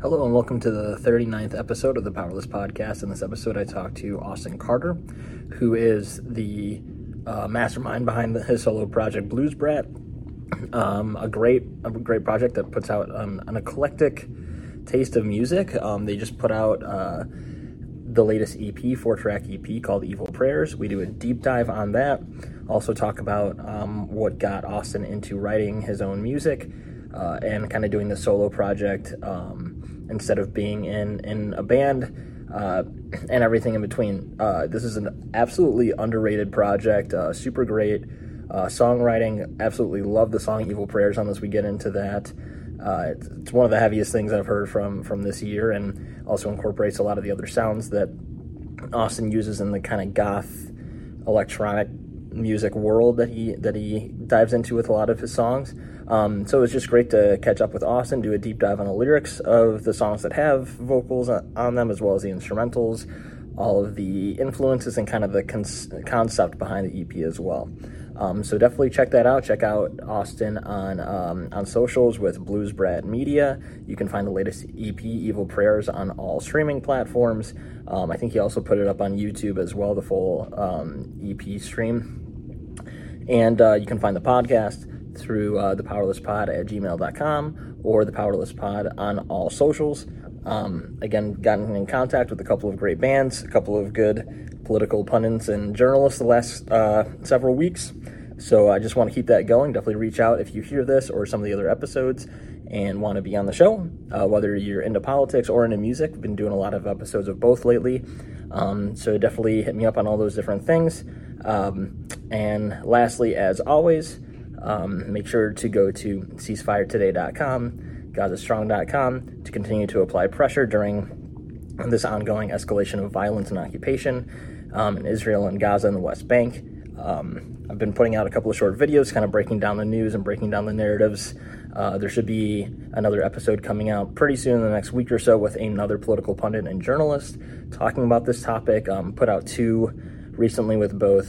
Hello and welcome to the 39th episode of the Powerless Podcast. In this episode, I talked to Austin Carter, who is the mastermind behind his solo project Blues Brat, a great project that puts out an eclectic taste of music. They just put out the latest EP, 4-track EP called Evil Prayers. We do a deep dive on that. Also talk about what got Austin into writing his own music and kind of doing the solo project instead of being in a band and everything in between. This is an absolutely underrated project, super great songwriting. Absolutely love the song Evil Prayers on this. We get into that. It's one of the heaviest things I've heard from this year, and also incorporates a lot of the other sounds that Austin uses in the kind of goth electronic music world that he dives into with a lot of his songs. So it's just great to catch up with Austin, do a deep dive on the lyrics of the songs that have vocals on them, as well as the instrumentals, all of the influences, and kind of the concept behind the EP as well. So definitely check that out. Check out Austin on socials with Blues Brat Media. You can find the latest EP, Evil Prayers, on all streaming platforms. I think he also put it up on YouTube as well, the full EP stream. And you can find the podcast through thepowerlesspod at gmail.com or thepowerlesspod on all socials. Again, gotten in contact with a couple of great bands, a couple of good political pundits and journalists the last several weeks. So I just want to keep that going. Definitely reach out if you hear this or some of the other episodes and want to be on the show, whether you're into politics or into music. We've been doing a lot of episodes of both lately. So definitely hit me up on all those different things. And lastly, as always, make sure to go to CeasefireToday.com. GazaStrong.com to continue to apply pressure during this ongoing escalation of violence and occupation in Israel and Gaza and the West Bank. I've been putting out a couple of short videos kind of breaking down the news and breaking down the narratives. There should be another episode coming out pretty soon in the next week or so with another political pundit and journalist talking about this topic. Put out two recently with both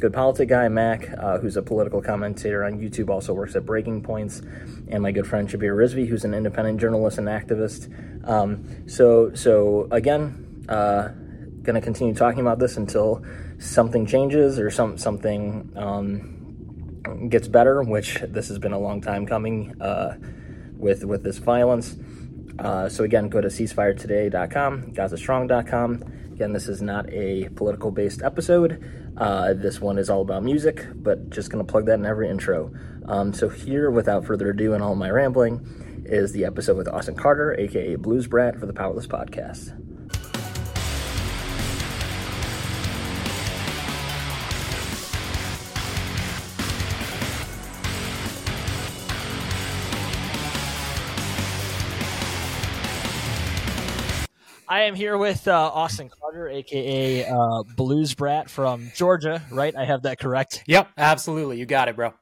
Good Politic Guy Mac, who's a political commentator on YouTube, also works at Breaking Points, and my good friend Shabir Rizvi, who's an independent journalist and activist. So again, going to continue talking about this until something changes or something gets better, which this has been a long time coming with this violence. So again, go to CeasefireToday.com, GazaStrong.com. Again, this is not a political-based episode. This one is all about music, but just going to plug that in every intro. So here, without further ado and all my rambling, is the episode with Austin Carter, a.k.a. Blues Brat, for the Powerless Podcast. I am here with Austin Carter, a.k.a. Blues Brat from Georgia, right? I have that correct? Yep, absolutely. You got it, bro.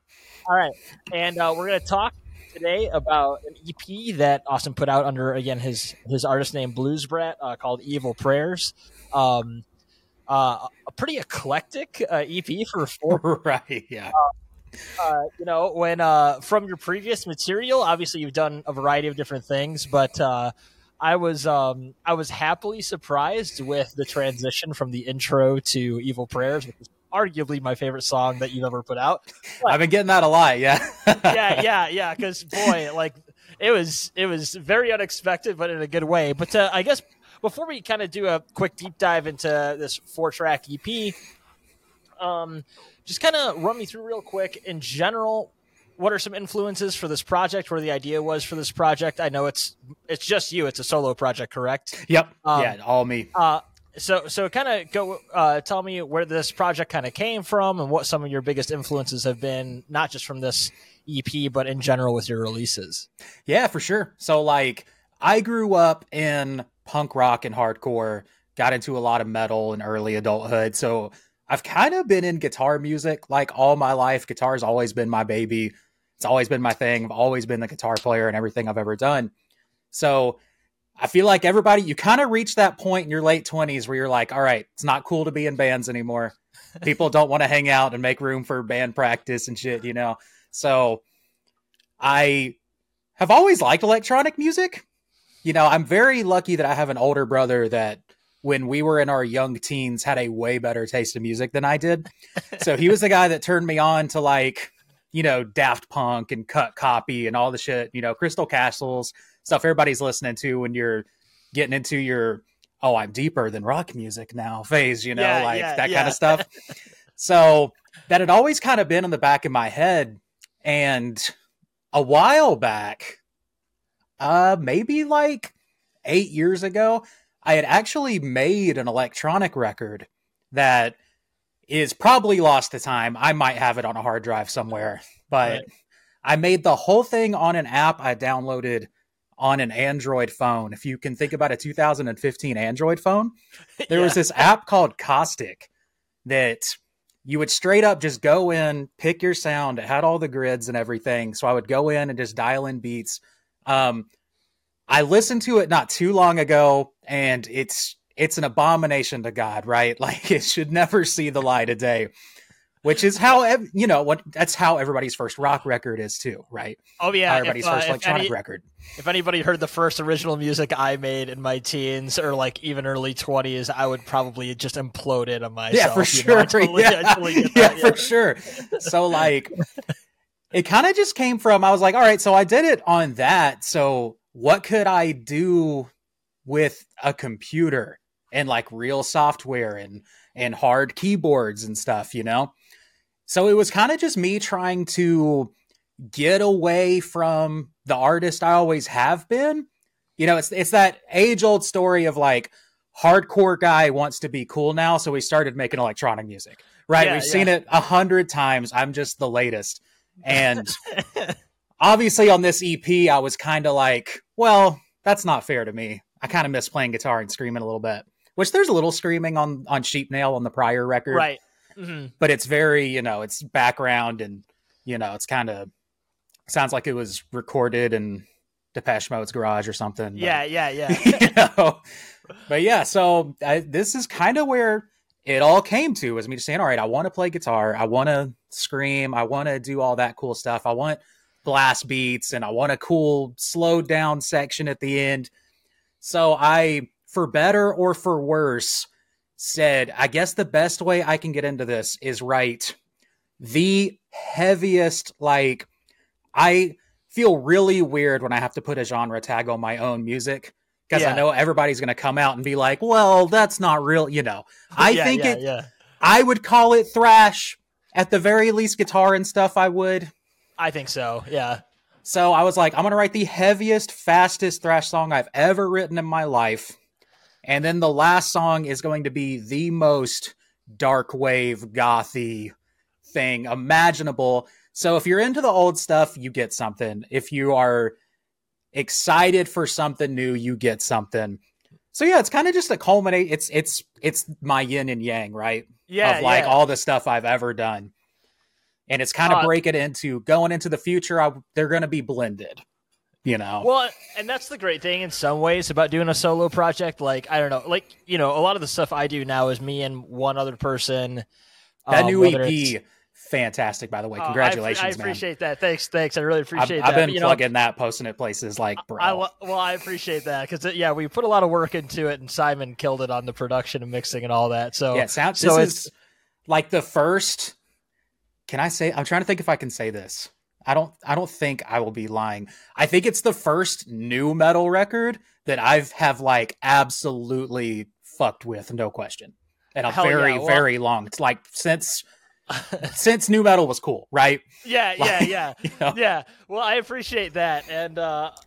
All right. And we're going to talk today about an EP that Austin put out under, again, his artist name, Blues Brat, called Evil Prayers. A pretty eclectic EP for four. Right, yeah. From your previous material, obviously you've done a variety of different things, but... I was happily surprised with the transition from the intro to Evil Prayers, which is arguably my favorite song that you've ever put out. But, I've been getting that a lot, yeah. yeah, because, boy, like, it was very unexpected, but in a good way. But I guess before we kind of do a quick deep dive into this 4-track EP, just kind of run me through real quick, in general, what are some influences for this project, where the idea was for this project? I know it's just you. It's a solo project, correct? Yep. All me. So kind of go tell me where this project kind of came from and what some of your biggest influences have been, not just from this EP, but in general with your releases. Yeah, for sure. So, like, I grew up in punk rock and hardcore, got into a lot of metal in early adulthood. So I've kind of been in guitar music like all my life. Guitar's always been my baby. It's always been my thing. I've always been the guitar player in everything I've ever done. So I feel like everybody, you kind of reach that point in your late 20s where you're like, all right, it's not cool to be in bands anymore. People don't want to hang out and make room for band practice and shit, you know? So I have always liked electronic music. you know, I'm very lucky that I have an older brother that when we were in our young teens had a way better taste in music than I did. So he was the guy that turned me on to, like, you know, Daft Punk and Cut Copy and all the shit, you know, Crystal Castles, stuff everybody's listening to when you're getting into your, oh, I'm deeper than rock music now phase, you know, kind of stuff. So that had always kind of been in the back of my head. And a while back, maybe like 8 years ago, I had actually made an electronic record that is probably lost to time. I might have it on a hard drive somewhere, but right. I made the whole thing on an app I downloaded on an Android phone. If you can think about a 2015 Android phone, there was this app called Caustic that you would straight up just go in, pick your sound. It had all the grids and everything. So I would go in and just dial in beats. I listened to it not too long ago, and it's an abomination to God, right? Like, it should never see the light of day, which is how, you know, what that's how everybody's first rock record is too, right? Oh yeah, everybody's first electronic record. If anybody heard the first original music I made in my teens or like even early 20s, I would probably just imploded on myself. Yeah, for sure. Know, totally, yeah. Totally that, yeah, for sure. So like, it kind of just came from, I was like, all right, so I did it on that, so what could I do with a computer and like real software and hard keyboards and stuff, you know? So it was kind of just me trying to get away from the artist I always have been. You know, it's that age old story of like, hardcore guy wants to be cool now, so we started making electronic music, right? Yeah, we've seen it 100 times. I'm just the latest. And obviously on this EP, I was kind of like, well, that's not fair to me. I kind of miss playing guitar and screaming a little bit, which there's a little screaming on Sheepnail on the prior record. Right. Mm-hmm. But it's very, you know, it's background and, you know, it's kind of sounds like it was recorded in Depeche Mode's garage or something. Yeah, but, you know, but yeah, so this is kind of where it all came to, was me just saying, all right, I want to play guitar. I want to scream. I want to do all that cool stuff. I want blast beats and I want a cool slowed down section at the end. So I, for better or for worse, said, I guess the best way I can get into this is write the heaviest, like, I feel really weird when I have to put a genre tag on my own music, because I know everybody's going to come out and be like, well, that's not real, you know. I would call it thrash, at the very least guitar and stuff I would. I think so, yeah. So I was like, I'm going to write the heaviest, fastest thrash song I've ever written in my life. And then the last song is going to be the most dark wave, gothy thing imaginable. So if you're into the old stuff, you get something. If you are excited for something new, you get something. So yeah, it's kind of just a culminate. It's my yin and yang, right? Yeah. Of like all the stuff I've ever done. And it's kind of break it into going into the future. They're going to be blended, you know? Well, and that's the great thing in some ways about doing a solo project. Like, I don't know, like, you know, a lot of the stuff I do now is me and one other person. That new EP, fantastic, by the way. Congratulations, I appreciate that. Thanks. I really appreciate that. I've been plugging that, posting it places like, bro. I appreciate that because, yeah, we put a lot of work into it and Simon killed it on the production and mixing and all that. So, yeah, it's like the first. Can I say, I'm trying to think if I can say this. I don't think I will be lying. I think it's the first new metal record that I've like absolutely fucked with, no question. And a very long, it's like since new metal was cool, right? Yeah, like, yeah. You know? Yeah. Well, I appreciate that. And,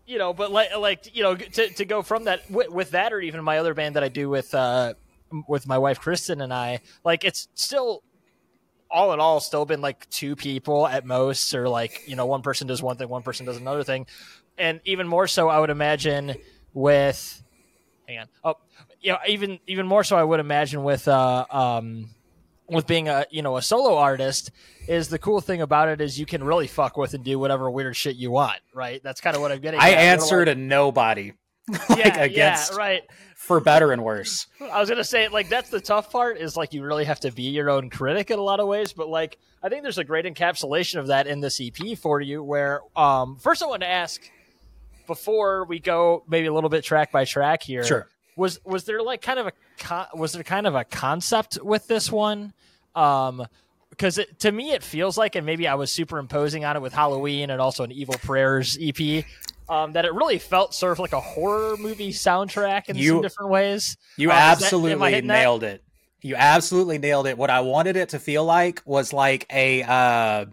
you know, but like, you know, to go from that with that, or even my other band that I do with my wife, Kristen, and I, like, it's still, all in all, still been like two people at most, or like, you know, one person does one thing, one person does another thing. And even more so, I would imagine with being a, you know, a solo artist, is the cool thing about it is you can really fuck with and do whatever weird shit you want. Right. That's kind of what I'm getting at. I answer to nobody. For better and worse. I was gonna say, like, that's the tough part, is like you really have to be your own critic in a lot of ways, but like I think there's a great encapsulation of that in this EP for you, where first I want to ask, before we go maybe a little bit track by track here, sure. Was there like kind of a concept with this one? Because to me it feels like, and maybe I was superimposing on it with Halloween and also an Evil Prayers EP, that it really felt sort of like a horror movie soundtrack in some different ways. You absolutely nailed that? It. You absolutely nailed it. What I wanted it to feel like was like a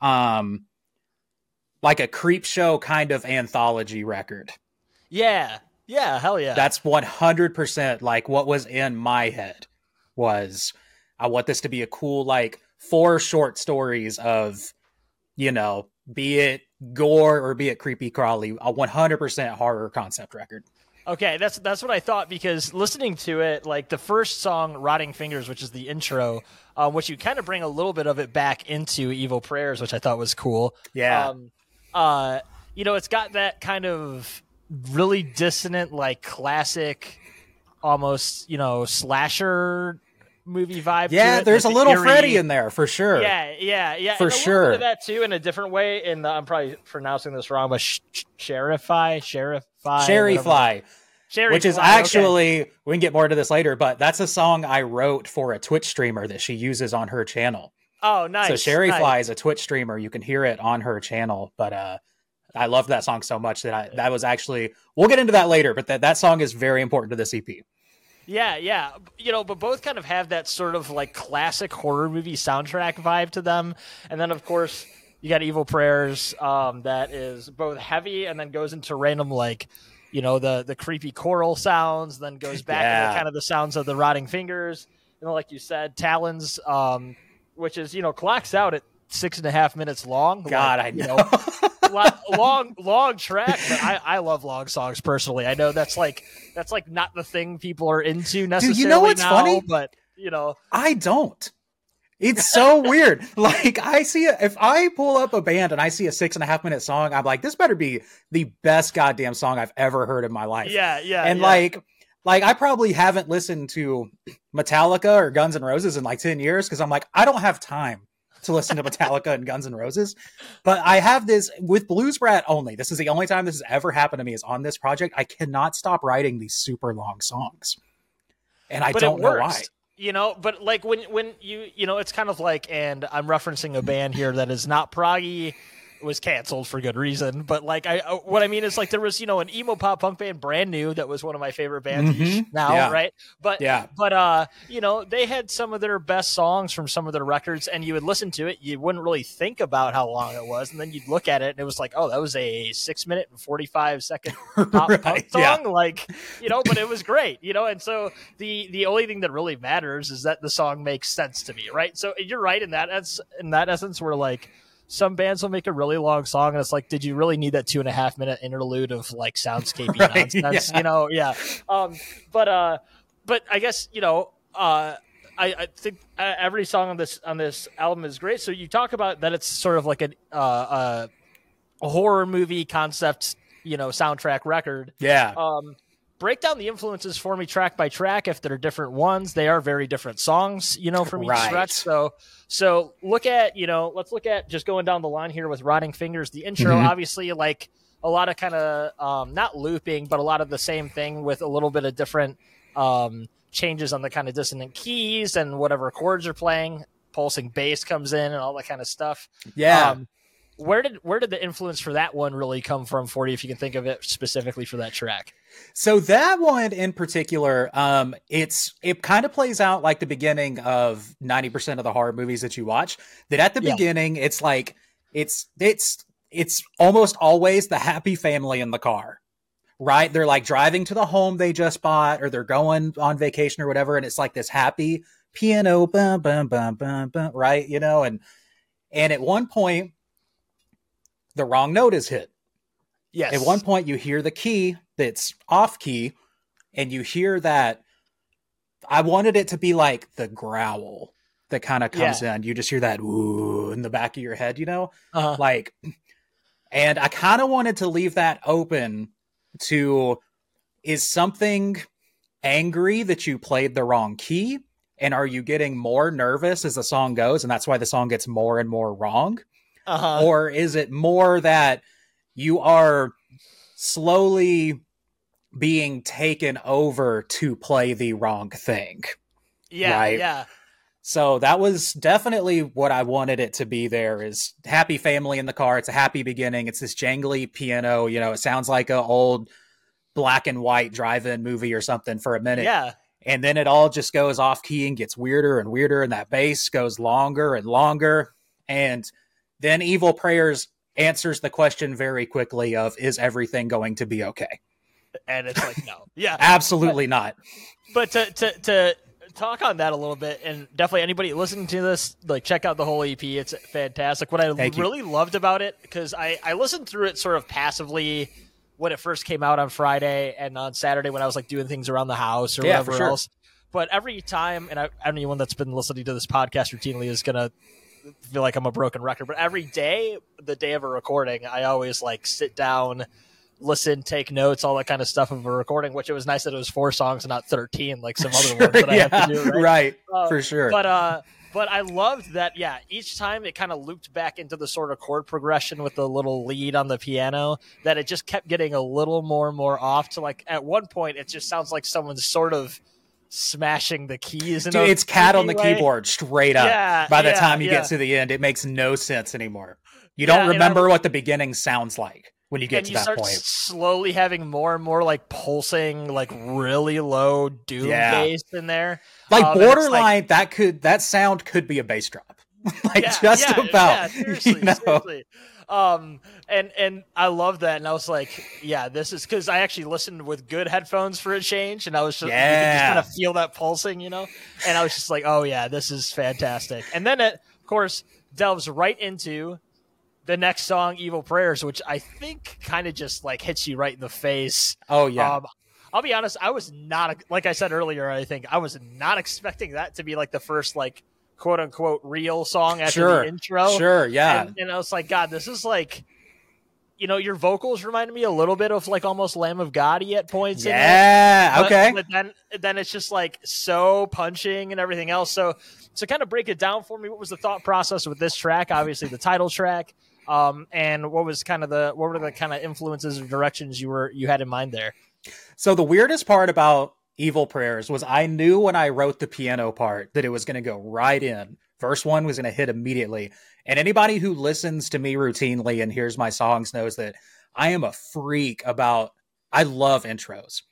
Creepshow kind of anthology record. Yeah. Yeah, hell yeah. That's 100% like what was in my head was I want this to be a cool, like 4 short stories of, you know, be it gore or be it creepy crawly, a 100% horror concept record. Okay, that's what I thought, because listening to it, like the first song, Rotting Fingers, which is the intro, which you kind of bring a little bit of it back into Evil Prayers, which I thought was cool. Yeah. You know, it's got that kind of really dissonant, like classic, almost, you know, slasher movie vibe. Yeah, to it. There's a little eerie Freddy in there for sure. Yeah. For sure. A little bit of that too, in a different way. And I'm probably pronouncing this wrong, but Cherry Fly. Which is actually, okay. We can get more to this later, but that's a song I wrote for a Twitch streamer that she uses on her channel. Oh, nice. So Cherry Fly is a Twitch streamer. You can hear it on her channel, but I love that song so much that was actually, we'll get into that later, but that song is very important to this EP. Yeah. You know, but both kind of have that sort of like classic horror movie soundtrack vibe to them. And then of course you got Evil Prayers that is both heavy and then goes into random, like, you know, the creepy choral sounds, then goes back into kind of the sounds of the Rotting Fingers. And like you said, Talons, which is, you know, clocks out at 6.5 minutes long. God, like, I know. Long track, but I love long songs personally. I know that's like not the thing people are into necessarily. Dude, you know what's funny? But you know, I don't. It's so weird. Like I see if I pull up a band and I see a 6.5 minute song, I'm like, this better be the best goddamn song I've ever heard in my life. Yeah. And like I probably haven't listened to Metallica or Guns N' Roses in like 10 years because I'm like, I don't have time to listen to Metallica and Guns N' Roses. But I have this with Blues Brat only. This is the only time this has ever happened to me is on this project. I cannot stop writing these super long songs. And I don't know why. You know, but like when you know, it's kind of like, and I'm referencing a band here that is not proggy, was canceled for good reason. But like what I mean is like there was, you know, an emo pop punk band Brand New that was one of my favorite bands now, right? But you know, they had some of their best songs from some of their records, and you would listen to it, you wouldn't really think about how long it was, and then you'd look at it and it was like, oh, that was a 6-minute and 45-second pop punk song. Yeah. Like, you know, but it was great, you know. And so the only thing that really matters is that the song makes sense to me, right? So you're right in that essence, we're like, some bands will make a really long song and it's like, did you really need that 2.5 minute interlude of like soundscapey right, nonsense? Yeah. You know? Yeah. But I guess, you know, I think every song on this album is great. So you talk about that. It's sort of like a horror movie concept, you know, soundtrack record. Yeah. Break down the influences for me track by track. If they're different ones, they are very different songs, you know, from each stretch. So look at, you know, let's look at just going down the line here with Rotting Fingers, the intro, obviously like a lot of kind of not looping, but a lot of the same thing with a little bit of different changes on the kind of dissonant keys and whatever chords are playing, pulsing bass comes in and all that kind of stuff. Yeah. Where did the influence for that one really come from for you, if you can think of it specifically for that track? So that one in particular, it kind of plays out like the beginning of 90% of the horror movies that you watch. That at the beginning, it's like it's almost always the happy family in the car, right? They're like driving to the home they just bought, or they're going on vacation or whatever, and it's like this happy piano, bum, bum, bum, bum, bum, right? You know, and at one point, the wrong note is hit. Yes. At one point you hear the key that's off key and you hear that. I wanted it to be like the growl that kind of comes in. You just hear that ooh in the back of your head, you know, like, and I kind of wanted to leave that open to, is something angry that you played the wrong key? And are you getting more nervous as the song goes? And that's why the song gets more and more wrong. Or is it more that you are slowly being taken over to play the wrong thing. Yeah, right? Yeah. So that was definitely what I wanted it to be. There is happy family in the car. It's a happy beginning. It's this jangly piano. You know, it sounds like an old black and white drive-in movie or something for a minute. Yeah. And then it all just goes off key and gets weirder and weirder. And that bass goes longer and longer. And then Evil Prayers answers the question very quickly of, is everything going to be okay? And it's like, no. Yeah. Absolutely not. But to talk on that a little bit, and definitely anybody listening to this, like, check out the whole EP. It's fantastic. What I really loved about it, because I listened through it sort of passively when it first came out on Friday and on Saturday when I was like doing things around the house or whatever else. But every time, and anyone that's been listening to this podcast routinely is going to feel like I'm a broken record, but every day, the day of a recording, I always like sit down, listen, take notes, all that kind of stuff of a recording, which it was nice that it was 4 songs and not 13 like some other ones that I have to do. Right, for sure. But I loved that, yeah, each time it kind of looped back into the sort of chord progression with the little lead on the piano, that it just kept getting a little more and more off to, like, at one point it just sounds like someone's sort of smashing the keys. Dude, it's cat on the keyboard straight up. Yeah, by the time you get to the end, it makes no sense anymore. You don't remember what the beginning sounds like. When you get to that point, and you start slowly having more and more like pulsing, like really low doom bass in there, like borderline. Like, that sound could be a bass drop, like about. Yeah, seriously. And I love that, and I was like, yeah, this is, because I actually listened with good headphones for a change, and I was just you could just kind of feel that pulsing, you know, and I was just like, oh yeah, this is fantastic. And then it, of course, delves right into the next song, Evil Prayers, which I think kind of just like hits you right in the face. Oh yeah. I'll be honest. I was not, like I said earlier, I think I was not expecting that to be like the first, like, quote unquote real song after the intro. Sure. Yeah. And I was like, God, this is like, you know, your vocals reminded me a little bit of like almost Lamb of God at points. Yeah. Okay. But then it's just like so punching and everything else. So kind of break it down for me. What was the thought process with this track? Obviously the title track. And what were the kind of influences or directions you had in mind there? So the weirdest part about Evil Prayers was I knew when I wrote the piano part that it was going to go right in. Verse 1 was going to hit immediately. And anybody who listens to me routinely and hears my songs knows that I am a freak about, I love intros.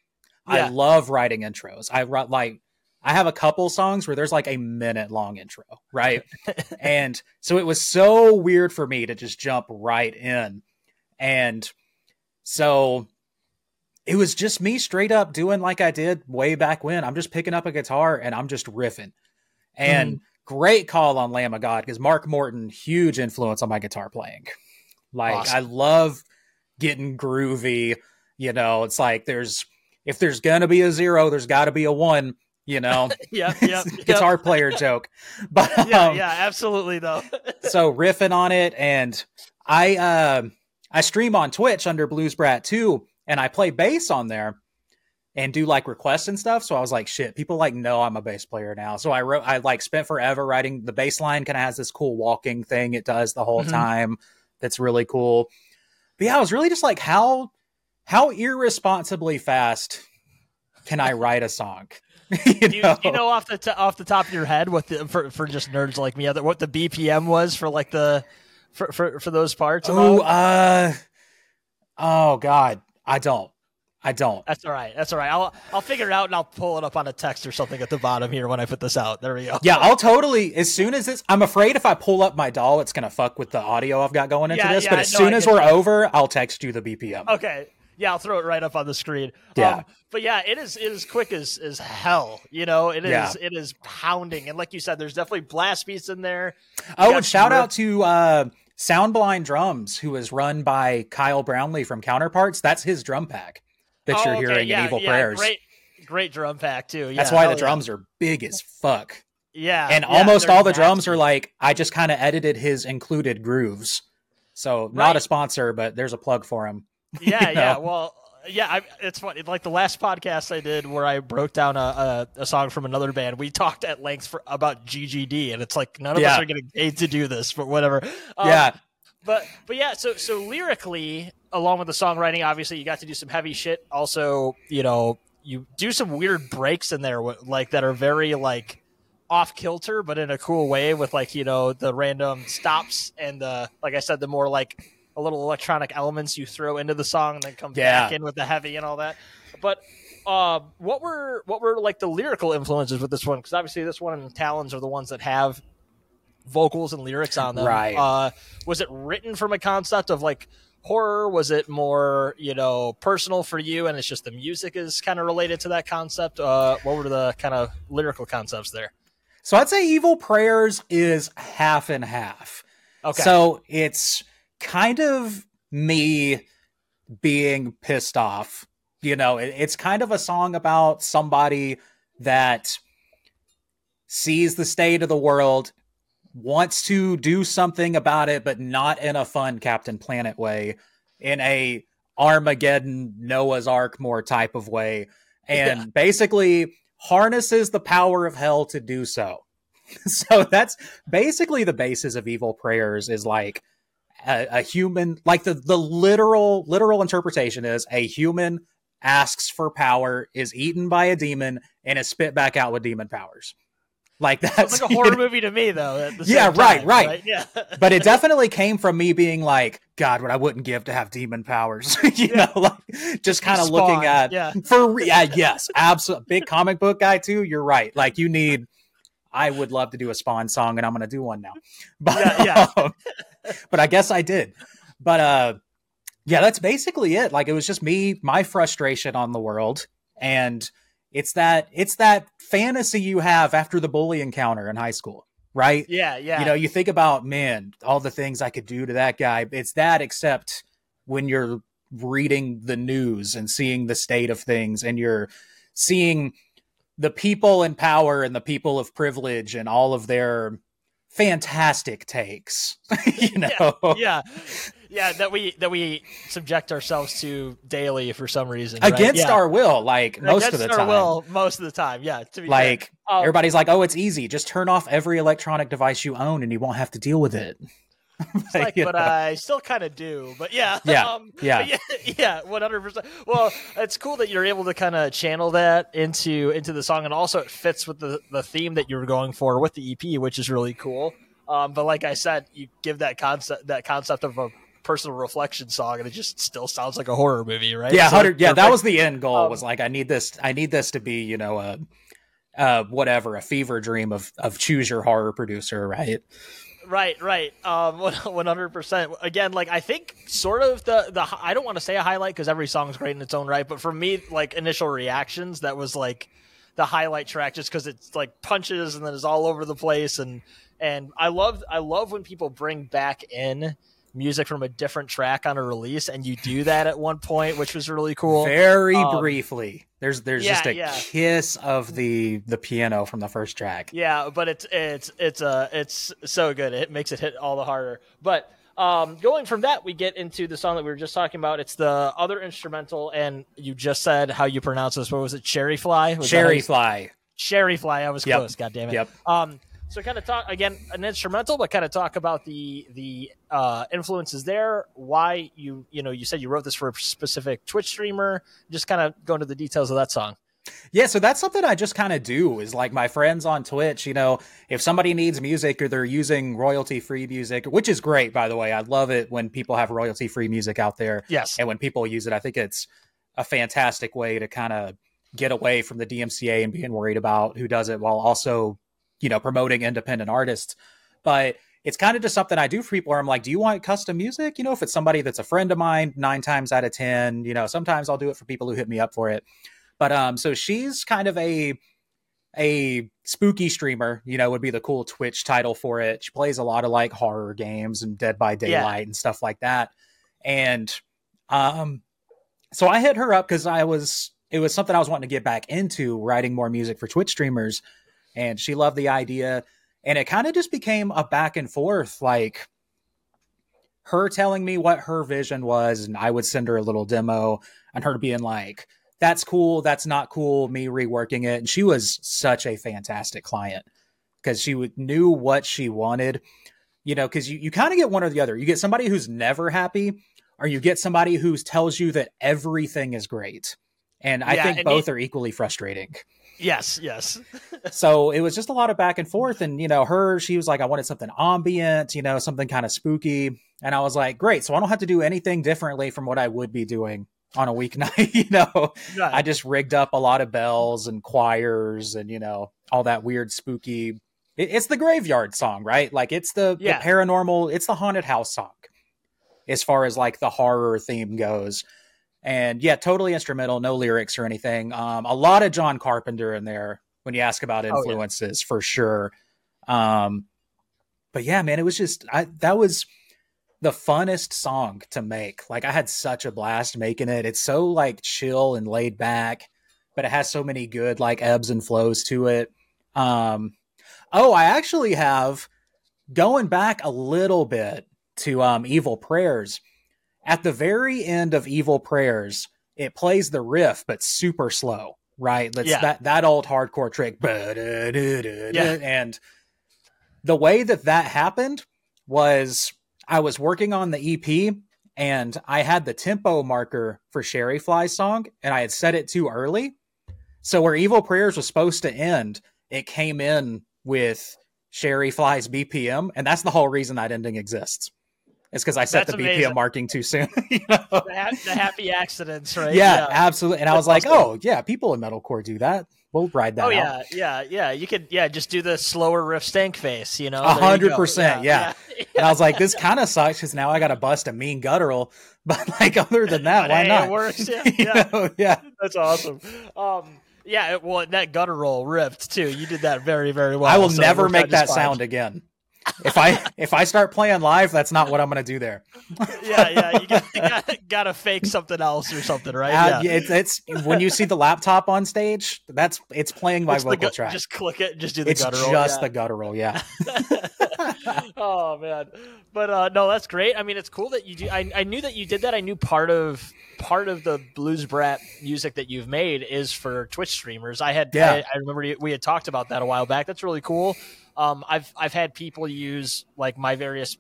Yeah. I love writing intros. I have a couple songs where there's like a minute long intro, right? And so it was so weird for me to just jump right in. And so it was just me straight up doing like I did way back when. I'm just picking up a guitar and I'm just riffing. And great call on Lamb of God, because Mark Morton, huge influence on my guitar playing. Like, awesome. I love getting groovy. You know, it's like if there's going to be a 0, there's got to be a 1. You know, guitar player joke, but absolutely though. So riffing on it, and I stream on Twitch under Blues Brat too, and I play bass on there and do like requests and stuff. So I was like, shit, people like know I'm a bass player now. So I like spent forever writing the bass line. Kind of has this cool walking thing it does the whole time. That's really cool. But yeah, I was really just like, how irresponsibly fast can I write a song? Do you know off the top of your head what the for just nerds like me, what the BPM was for like the for those parts? God, I don't. That's all right. I'll figure it out and I'll pull it up on a text or something at the bottom here when I put this out. There we go. Yeah, I'll totally, as soon as I'm afraid if I pull up my doll, it's gonna fuck with the audio I've got going into this. But as soon as we're over, I'll text you the BPM. Okay. Yeah, I'll throw it right up on the screen. Yeah. But yeah, it is quick as hell. You know, it is pounding. And like you said, there's definitely blast beats in there. And shout out to Soundblind Drums, who is run by Kyle Brownlee from Counterparts. That's his drum pack that you're hearing in Evil Prayers. Great drum pack too. Yeah, that's why the drums are big as fuck. Yeah. And almost all the drums are like, I just kind of edited his included grooves. So not a sponsor, but there's a plug for him. Yeah, yeah. Well, yeah, it's funny. Like the last podcast I did where I broke down a song from another band, we talked at length about GGD, and it's like none of us are getting paid to do this, but whatever. But yeah, so lyrically, along with the songwriting, obviously you got to do some heavy shit. Also, you know, you do some weird breaks in there, like that are very like off kilter, but in a cool way with like, you know, the random stops and the, like I said, the more like a little electronic elements you throw into the song and then come back in with the heavy and all that. But what were like the lyrical influences with this one? Because obviously this one and Talons are the ones that have vocals and lyrics on them. Right. Was it written from a concept of like horror? Was it more, you know, personal for you and it's just the music is kind of related to that concept? What were the kind of lyrical concepts there? So I'd say Evil Prayers is half and half. Okay. So it's kind of me being pissed off. You know, it's kind of a song about somebody that sees the state of the world, wants to do something about it, but not in a fun Captain Planet way, in a Armageddon, Noah's Ark more type of way, and basically harnesses the power of hell to do so. So that's basically the basis of Evil Prayers, is like a human, like the literal interpretation is a human asks for power, is eaten by a demon, and is spit back out with demon powers. Like that's like a horror movie to me, though. Yeah, right. Yeah. But it definitely came from me being like, God, what I wouldn't give to have demon powers. you know, like just kind of looking at yes, absolutely. Big comic book guy too. You're right. Like you need. I would love to do a Spawn song, and I'm gonna do one now. But but I guess I did. But yeah, that's basically it. Like it was just me, my frustration on the world, and. It's that fantasy you have after the bully encounter in high school, right? Yeah. You know, you think about, man, all the things I could do to that guy. It's that, except when you're reading the news and seeing the state of things and you're seeing the people in power and the people of privilege and all of their fantastic takes, you know? Yeah, that we subject ourselves to daily for some reason. Against our will, like most of the time. Against our will, most of the time, yeah. To be like, everybody's like, oh, it's easy. Just turn off every electronic device you own and you won't have to deal with it. But I still kind of do, but yeah, 100%. Well, it's cool that you're able to kind of channel that into the song, and also it fits with the theme that you're going for with the EP, which is really cool. But like I said, you give that concept of a personal reflection song and it just still sounds like a horror movie, right? That was the end goal, was like I need this to be, you know, a fever dream of choose your horror producer, right. 100%. Again, like I think sort of the I don't want to say a highlight because every song's great in its own right, but for me, like initial reactions, that was like the highlight track, just because it's like punches and then it's all over the place, and I love when people bring back in music from a different track on a release, and you do that at one point, which was really cool. Very briefly, there's just a kiss of the piano from the first track. Yeah, but it's so good. It makes it hit all the harder. But going from that, we get into the song that we were just talking about. It's the other instrumental, and you just said how you pronounce this. What was it? Cherry Fly. Cherry Fly. I was close. God damn it. Yep. So kind of talk, again, an instrumental, but kind of talk about the influences there, why you said you wrote this for a specific Twitch streamer, just kind of go into the details of that song. Yeah, so that's something I just kind of do, is like my friends on Twitch, you know, if somebody needs music or they're using royalty-free music, which is great, by the way. I love it when people have royalty-free music out there. Yes. And when people use it, I think it's a fantastic way to kind of get away from the DMCA and being worried about who does it, while also, you know, promoting independent artists. But it's kind of just something I do for people where I'm like, do you want custom music? You know, if it's somebody that's a friend of mine, 9 times out of 10, you know, sometimes I'll do it for people who hit me up for it. But so she's kind of a spooky streamer, you know, would be the cool Twitch title for it. She plays a lot of like horror games and Dead by Daylight and stuff like that. And so I hit her up because it was something I was wanting to get back into, writing more music for Twitch streamers. And she loved the idea, and it kind of just became a back and forth, like her telling me what her vision was, and I would send her a little demo and her being like, that's cool, that's not cool, me reworking it. And she was such a fantastic client because she knew what she wanted, you know, because you kind of get one or the other. You get somebody who's never happy, or you get somebody who tells you that everything is great. And I think both are equally frustrating. Yes, yes. So it was just a lot of back and forth. And, you know, she was like, I wanted something ambient, you know, something kind of spooky. And I was like, great. So I don't have to do anything differently from what I would be doing on a weeknight. You know, right. I just rigged up a lot of bells and choirs and, you know, all that weird spooky. It's the graveyard song, right? Like it's the paranormal, it's the haunted house song as far as like the horror theme goes. And yeah, totally instrumental, no lyrics or anything. A lot of John Carpenter in there when you ask about influences for sure. But yeah, man, it was just, that was the funnest song to make. Like I had such a blast making it. It's so like chill and laid back, but it has so many good like ebbs and flows to it. I actually have going back a little bit to Evil Prayers. At the very end of Evil Prayers, it plays the riff, but super slow, right? That old hardcore trick. Yeah. And the way that happened was I was working on the EP and I had the tempo marker for Cherry Fly's song and I had set it too early. So where Evil Prayers was supposed to end, it came in with Cherry Fly's BPM. And that's the whole reason that ending exists. It's because I set BPM marking too soon. You know? The happy accidents, right? Yeah, absolutely. And I was like, people in metalcore do that. We'll ride that out. Yeah. You could, just do the slower riff stank face, you know? 100%, yeah. And I was like, this kind of sucks because now I got to bust a mean guttural. But like, other than that, why not? It works, yeah. You know? That's awesome. That guttural ripped, too. You did that very, very well. I will never make that sound again. If I start playing live, that's not what I'm going to do there. You got to fake something else or something, right? It's when you see the laptop on stage, it's playing my vocal track. Just click it, just do the guttural. It's just the guttural, yeah. Oh man, but no, that's great. I mean, it's cool that you do. I knew that you did that. I knew part of the Blues Brat music that you've made is for Twitch streamers. I remember we had talked about that a while back. That's really cool. I've had people use like my various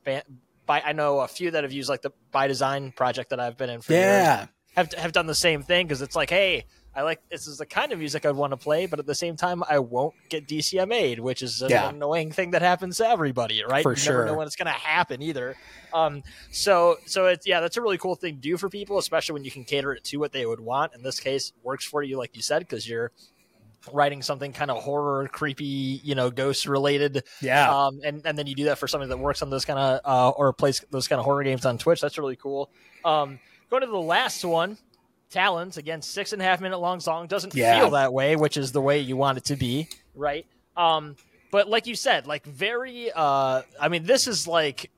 I know a few that have used like the By Design project that I've been in for years. Have done the same thing because it's like, hey, I like this is the kind of music I want to play, but at the same time I won't get DCMA'd, which is an annoying thing that happens to everybody, right? For sure. You never know when it's going to happen either. So it's that's a really cool thing to do for people, especially when you can cater it to what they would want. In this case, works for you, like you said, because you're writing something kind of horror, creepy, you know, ghost related. Yeah. And then you do that for something that works on those kind of, or plays those kind of horror games on Twitch. That's really cool. Going to the last one, Talons, again, 6.5 minute long song. Doesn't feel that way, which is the way you want it to be. Right. But like you said, like very, I mean, this is like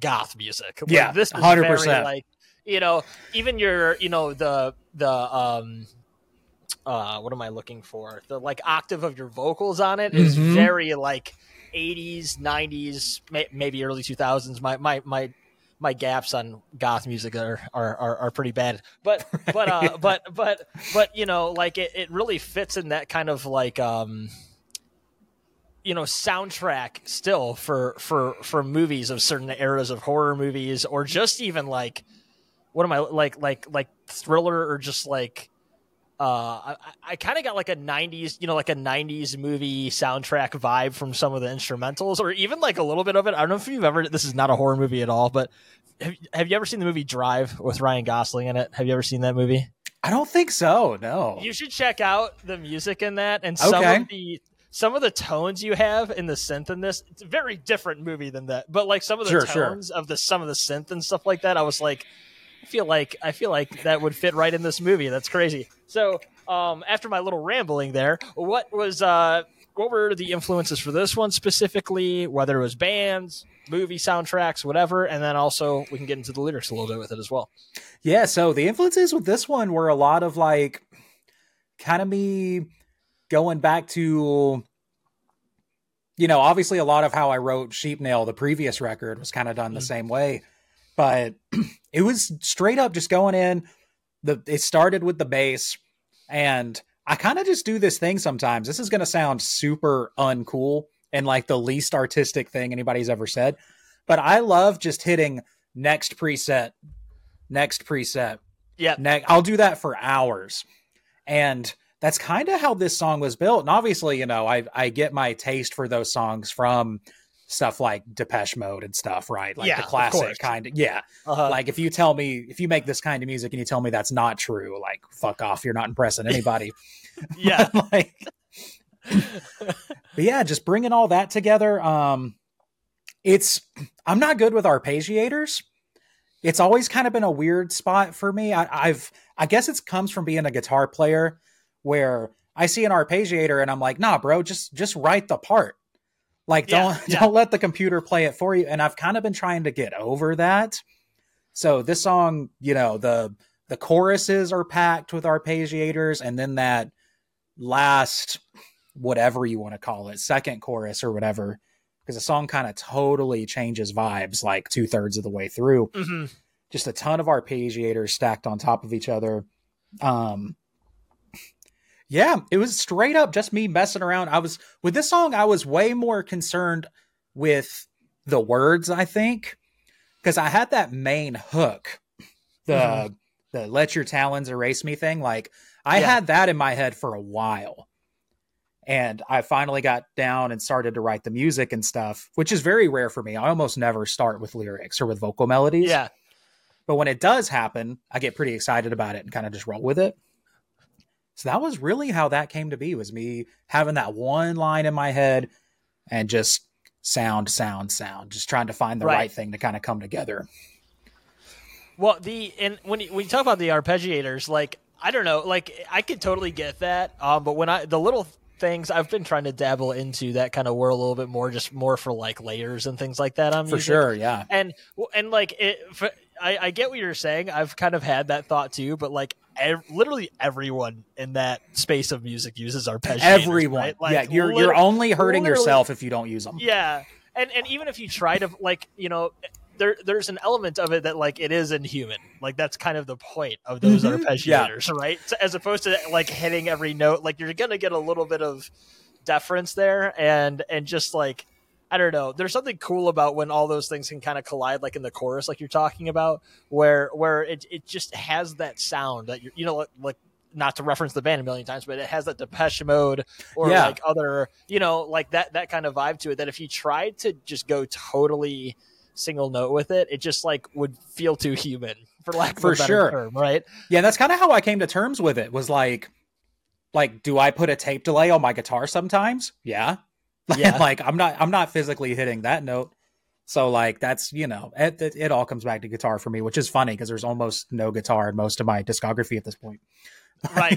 goth music. Like, yeah. This is 100%. Very, like, you know, even your, you know, what am I looking for? The like octave of your vocals on it is very like 80s, 90s, maybe early 2000s. My gaps on goth music are pretty bad, but you know, like it really fits in that kind of like you know, soundtrack still for movies of certain eras of horror movies or just even like what am I like thriller or just like. I kind of got like a 90s, you know, like a 90s movie soundtrack vibe from some of the instrumentals or even like a little bit of it. I don't know if you've ever, this is not a horror movie at all, but have you ever seen the movie Drive with Ryan Gosling in it? Have you ever seen that movie? I don't think so. No, you should check out the music in that. And some of the tones you have in the synth in this, it's a very different movie than that, but like some of the tones of some of the synth and stuff like that. I was like, I feel like that would fit right in this movie. That's crazy. So after my little rambling there, what were the influences for this one specifically, whether it was bands, movie soundtracks, whatever, and then also we can get into the lyrics a little bit with it as well. Yeah, so the influences with this one were a lot of like kind of me going back to, you know, obviously a lot of how I wrote Sheepnail, the previous record, was kind of done the same way. But it was straight up just going in. It started with the bass, and I kind of just do this thing sometimes. This is going to sound super uncool and like the least artistic thing anybody's ever said, but I love just hitting next preset, next preset. Yeah. I'll do that for hours. And that's kind of how this song was built. And obviously, you know, I get my taste for those songs from stuff like Depeche Mode and stuff, right? Like the classic kind of, Like if you make this kind of music and you tell me that's not true, like, fuck off, you're not impressing anybody. Yeah. But yeah, just bringing all that together. I'm not good with arpeggiators. It's always kind of been a weird spot for me. I guess it comes from being a guitar player where I see an arpeggiator and I'm like, nah, bro, just write the part. Like, don't let the computer play it for you. And I've kind of been trying to get over that. So this song, you know, the choruses are packed with arpeggiators, and then that last, whatever you want to call it, second chorus or whatever, because the song kind of totally changes vibes like 2/3 of the way through. Mm-hmm. Just a ton of arpeggiators stacked on top of each other. Yeah, it was straight up just me messing around. With this song, I was way more concerned with the words, I think, because I had that main hook, the let your talons erase me thing. Like, I had that in my head for a while. And I finally got down and started to write the music and stuff, which is very rare for me. I almost never start with lyrics or with vocal melodies. Yeah. But when it does happen, I get pretty excited about it and kind of just roll with it. So that was really how that came to be, was me having that one line in my head and just sound, just trying to find the right thing to kind of come together. Well, when you talk about the arpeggiators, like, I don't know, like, I could totally get that. But when the little things, I've been trying to dabble into that kind of world a little bit more, just more for like layers and things like that. Sure. Yeah. And like, I get what you're saying. I've kind of had that thought too, but like, literally everyone in that space of music uses arpeggiators. Everyone. Right? Like, yeah. You're only hurting yourself if you don't use them. Yeah. And even if you try to, like, you know, there's an element of it that, like, it is inhuman. Like, that's kind of the point of those arpeggiators, right? So, as opposed to like hitting every note, like, you're going to get a little bit of deference there. And just like, I don't know, there's something cool about when all those things can kind of collide, like in the chorus, like you're talking about, where it just has that sound that you're, you know, like, not to reference the band a million times, but it has that Depeche Mode or like other, you know, like that kind of vibe to it, that if you tried to just go totally single note with it, it just like would feel too human, for lack of a better term, right? Yeah, that's kind of how I came to terms with it, was like, do I put a tape delay on my guitar sometimes? Yeah. Yeah. Like, I'm not physically hitting that note. So like, that's, you know, it all comes back to guitar for me, which is funny because there's almost no guitar in most of my discography at this point. Right.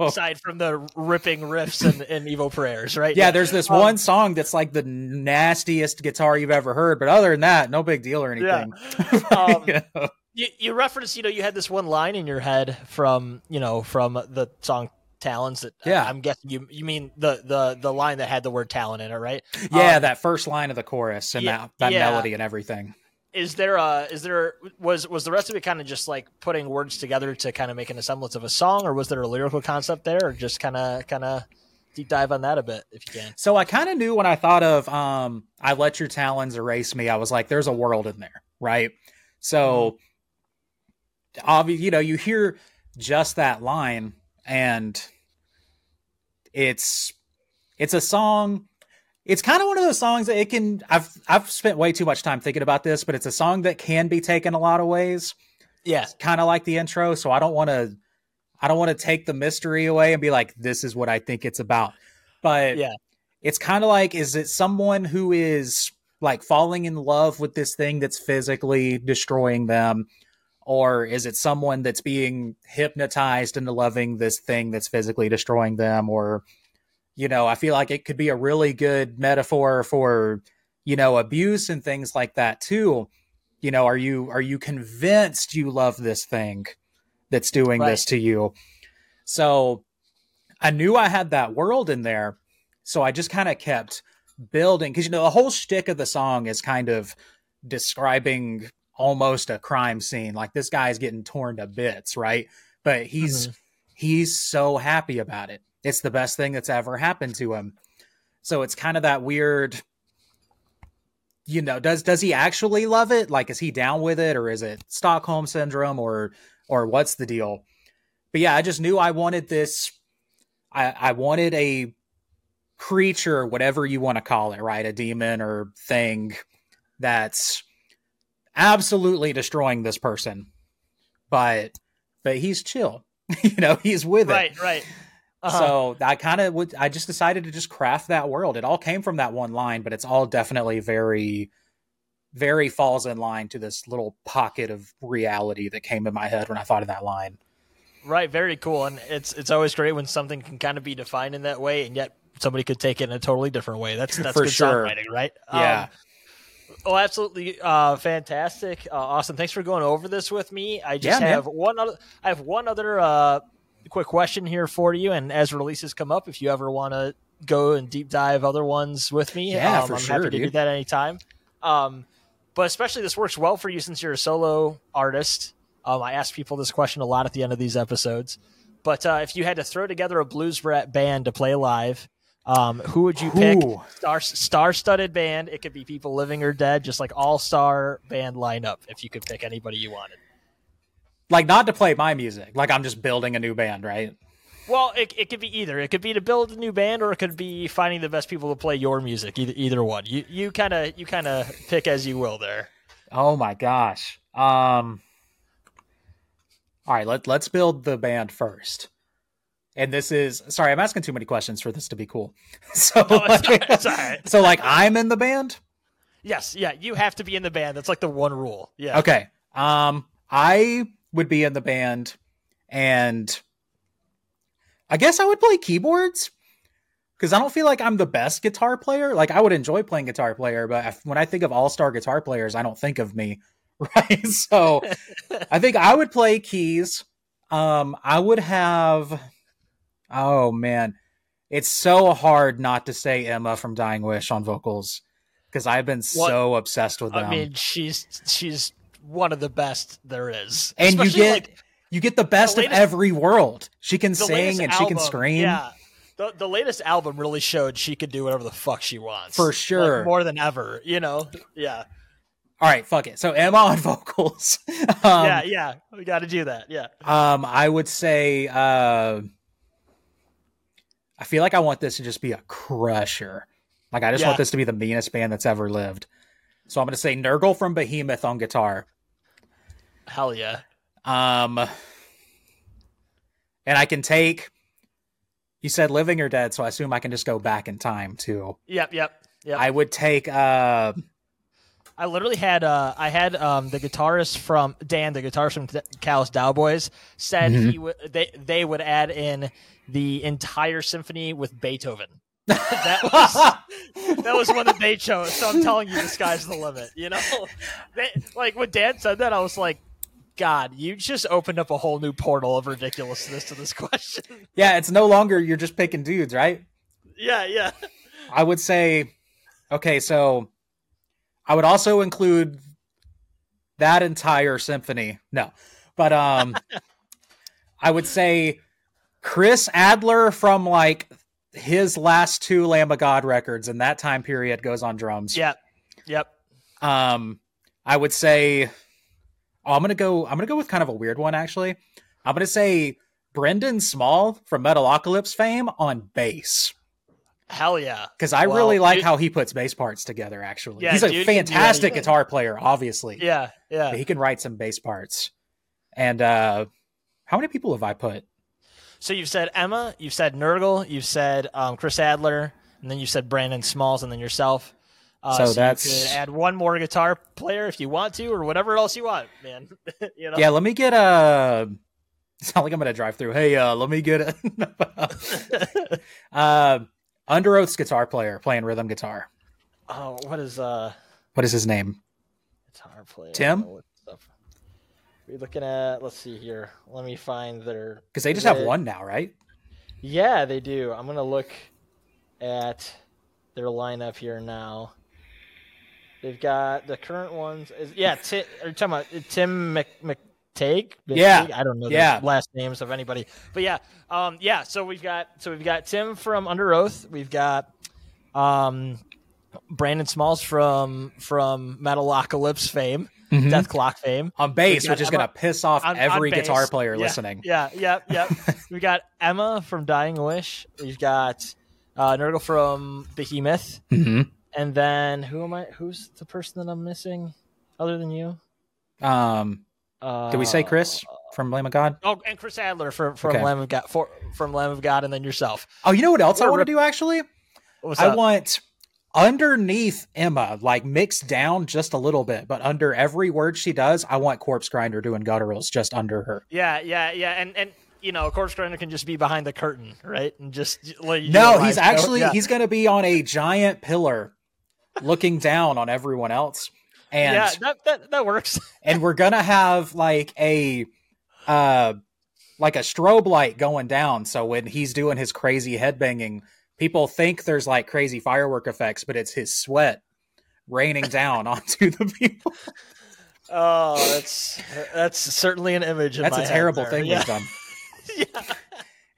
Aside from the ripping riffs and Evil Prayers, right? Yeah, there's this one song that's like the nastiest guitar you've ever heard, but other than that, no big deal or anything. Yeah. You referenced, you know, you had this one line in your head from the song Talons that I'm guessing you mean the line that had the word talent in it, right? Yeah, that first line of the chorus and that melody and everything. Was the rest of it kind of just like putting words together to kind of make an semblance of a song, or was there a lyrical concept there, or just kind of deep dive on that a bit if you can? So I kind of knew when I thought of, I let your talons erase me, I was like, there's a world in there. Right. So obviously, you know, you hear just that line and it's a song. It's kind of one of those songs that I've spent way too much time thinking about this, but it's a song that can be taken a lot of ways. Yeah. Kind of like the intro. So I don't want to take the mystery away and be like, this is what I think it's about. But it's kind of like, is it someone who is like falling in love with this thing that's physically destroying them? Or is it someone that's being hypnotized into loving this thing that's physically destroying them? Or, you know, I feel like it could be a really good metaphor for, you know, abuse and things like that too. You know, are you convinced you love this thing that's doing this to you? So I knew I had that world in there. So I just kind of kept building, because, you know, the whole shtick of the song is kind of describing almost a crime scene. Like, this guy is getting torn to bits, right? But he's so happy about it. It's the best thing that's ever happened to him. So it's kind of that weird you know, does he actually love it? Like, is he down with it, or is it Stockholm syndrome, or what's the deal? But yeah, I just knew I wanted this. I wanted a creature, or whatever you want to call it, right? A demon or thing that's absolutely destroying this person, but he's chill. You know, he's with it. Right. Uh-huh. So I just decided to just craft that world. It all came from that one line, but it's all definitely very, very falls in line to this little pocket of reality that came in my head when I thought of that line. Right. Very cool. And it's always great when something can kind of be defined in that way, and yet somebody could take it in a totally different way. That's good songwriting, right? Yeah. Oh, absolutely. Fantastic. Austin, thanks for going over this with me. I just have one other quick question here for you. And as releases come up, if you ever want to go and deep dive other ones with me, I'm happy to do that anytime. But especially this works well for you since you're a solo artist. I ask people this question a lot at the end of these episodes, but if you had to throw together a Blues Brat band to play live, who would you pick? Star-studded band. It could be people living or dead, just like all-star band lineup. If you could pick anybody you wanted, like not to play my music, like I'm just building a new band, right? Well, it could be either. It could be to build a new band, or it could be finding the best people to play your music. Either one. You kind of pick as you will there. Oh my gosh. All right, let's build the band first. And this is, sorry, I'm asking too many questions for this to be cool. So, no, it's all right. So like I'm in the band? Yes. Yeah. You have to be in the band. That's like the one rule. Yeah. Okay. I would be in the band, and I guess I would play keyboards, because I don't feel like I'm the best guitar player. Like I would enjoy playing guitar player, but when I think of all-star guitar players, I don't think of me. Right. So I think I would play keys. I would have, oh man, it's so hard not to say Emma from Dying Wish on vocals, because I've been so obsessed with them. I mean, she's one of the best there is. And especially you get the best of every world. She can sing and she can scream. Yeah. The latest album really showed she could do whatever the fuck she wants. For sure. Like, more than ever, you know? Yeah. All right, fuck it. So Emma on vocals. Yeah. We got to do that. Yeah. I would say, I feel like I want this to just be a crusher. Like, I just want this to be the meanest band that's ever lived. So I'm going to say Nurgle from Behemoth on guitar. Hell yeah. And I can take, you said living or dead, so I assume I can just go back in time too. Yep. I would take, I literally had the guitarist from Callous Dow Boys said they would add in the entire symphony with Beethoven. that was one that they chose. So I'm telling you, the sky's the limit. You know, like when Dan said that, I was like, God, you just opened up a whole new portal of ridiculousness to this question. Yeah, it's no longer you're just picking dudes, right? Yeah. I would say, okay, so. I would also include that entire symphony. No, but I would say Chris Adler from like his last two Lamb of God records in that time period goes on drums. Yep. I would say I'm gonna go with kind of a weird one actually. I'm gonna say Brendon Small from Metalocalypse fame on bass. Hell yeah. Because I really like how he puts bass parts together, actually. Yeah, he's a fantastic guitar player, obviously. Yeah. But he can write some bass parts. And how many people have I put? So you've said Emma, you've said Nurgle, you've said Chris Adler, and then you said Brendon Smalls, and then yourself. So that's... you could add one more guitar player if you want to, or whatever else you want, man. You know? Yeah, let me get a... It's not like I'm going to drive through. Hey, let me get a... Under Oath's guitar player playing rhythm guitar. Oh, what is his name? Guitar player. Tim? We're looking at, let's see here. Let me find their... Because they just have one now, right? Yeah, they do. I'm going to look at their lineup here now. They've got the current ones. Are you talking about Tim McTague? I don't know the last names of anybody, but so we've got Tim from Under Oath. We've got Brendon Small's from Metalocalypse fame, mm-hmm. Death Clock fame. On bass, which is going to piss off every guitar player listening. Yeah. We got Emma from Dying Wish. We've got Nurgle from Behemoth. Mm-hmm. And then who's the person that I'm missing other than you? Did we say Chris from Lamb of God? Oh, and Chris Adler from Lamb of God, from Lamb of God, and then yourself. Oh, you know what else I want to do, actually? I want underneath Emma, like mixed down just a little bit, but under every word she does, I want Corpse Grinder doing gutturals just under her. Yeah. And you know, Corpse Grinder can just be behind the curtain, right? And just let you he's going to be on a giant pillar looking down on everyone else. And that works. And we're going to have like a strobe light going down. So when he's doing his crazy headbanging, people think there's like crazy firework effects, but it's his sweat raining down onto the people. Oh, that's certainly an image. That's a terrible thing we've done. Yeah.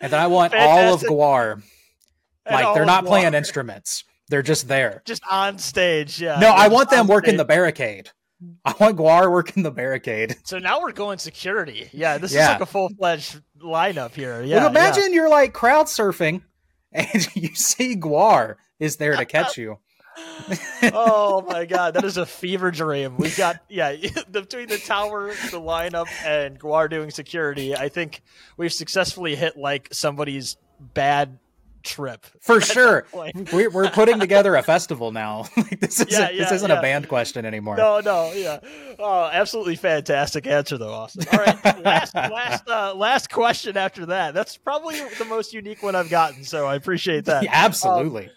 And then I want all of Gwar. Like they're not playing instruments; they're just there, just on stage. Yeah. No, I want them working the barricade. I want Gwar working the barricade. So now we're going security. Yeah, this is like a full-fledged lineup here. Yeah. Well, imagine you're like crowd surfing. And you see Gwar is there to catch you. Oh, my God. That is a fever dream. We've got, between the tower, the lineup, and Gwar doing security, I think we've successfully hit, like, somebody's bad trip. For sure. We're putting together a festival now. Like, this isn't a band question anymore. No, yeah. Oh, absolutely fantastic answer, though, Austin. All right, last question after that. That's probably the most unique one I've gotten, so I appreciate that. Yeah, absolutely.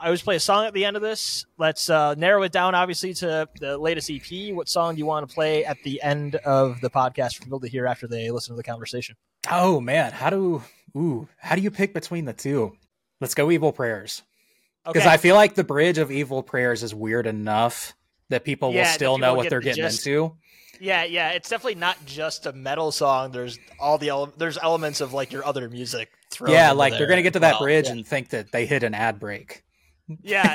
I always play a song at the end of this. Let's narrow it down, obviously, to the latest EP. What song do you want to play at the end of the podcast for people to hear after they listen to the conversation? Oh, man. How do you pick between the two? Let's go Evil Prayers. Because I feel like the bridge of Evil Prayers is weird enough that people will still know what they're getting into. Yeah. It's definitely not just a metal song. There's all the there's elements of like your other music. Yeah, like they're going to get to that bridge and think that they hit an ad break. Yeah.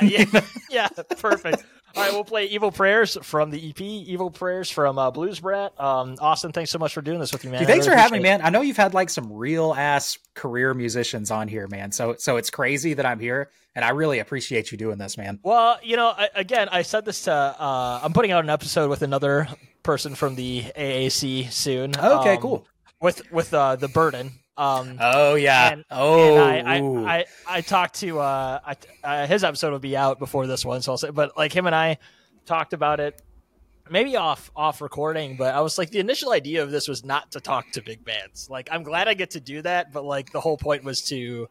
Perfect. All right, we'll play Evil Prayers from the EP, Evil Prayers from Blues Brat. Austin, thanks so much for doing this with me, man. Dude, thanks for having me, man. I know you've had like some real-ass career musicians on here, man. So it's crazy that I'm here, and I really appreciate you doing this, man. Well, you know, I said this to I'm putting out an episode with another person from the AAC soon. Okay, cool. With The Burden. I talked to his episode will be out before this one, so I'll say, but like him and I talked about it maybe off recording, but I was like, the initial idea of this was not to talk to big bands. Like, I'm glad I get to do that, but like the whole point was to,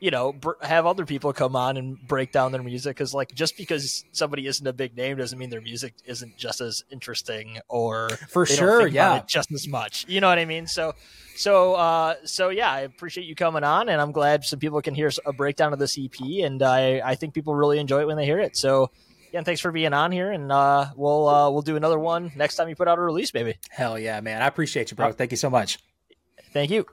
you know, have other people come on and break down their music, because like just because somebody isn't a big name doesn't mean their music isn't just as interesting or for sure, yeah, just as much. You know what I mean? So yeah, I appreciate you coming on, and I'm glad some people can hear a breakdown of this EP, and I think people really enjoy it when they hear it. So again, thanks for being on here, and we'll do another one next time you put out a release, baby. Hell yeah, man! I appreciate you, bro. Thank you so much. Thank you.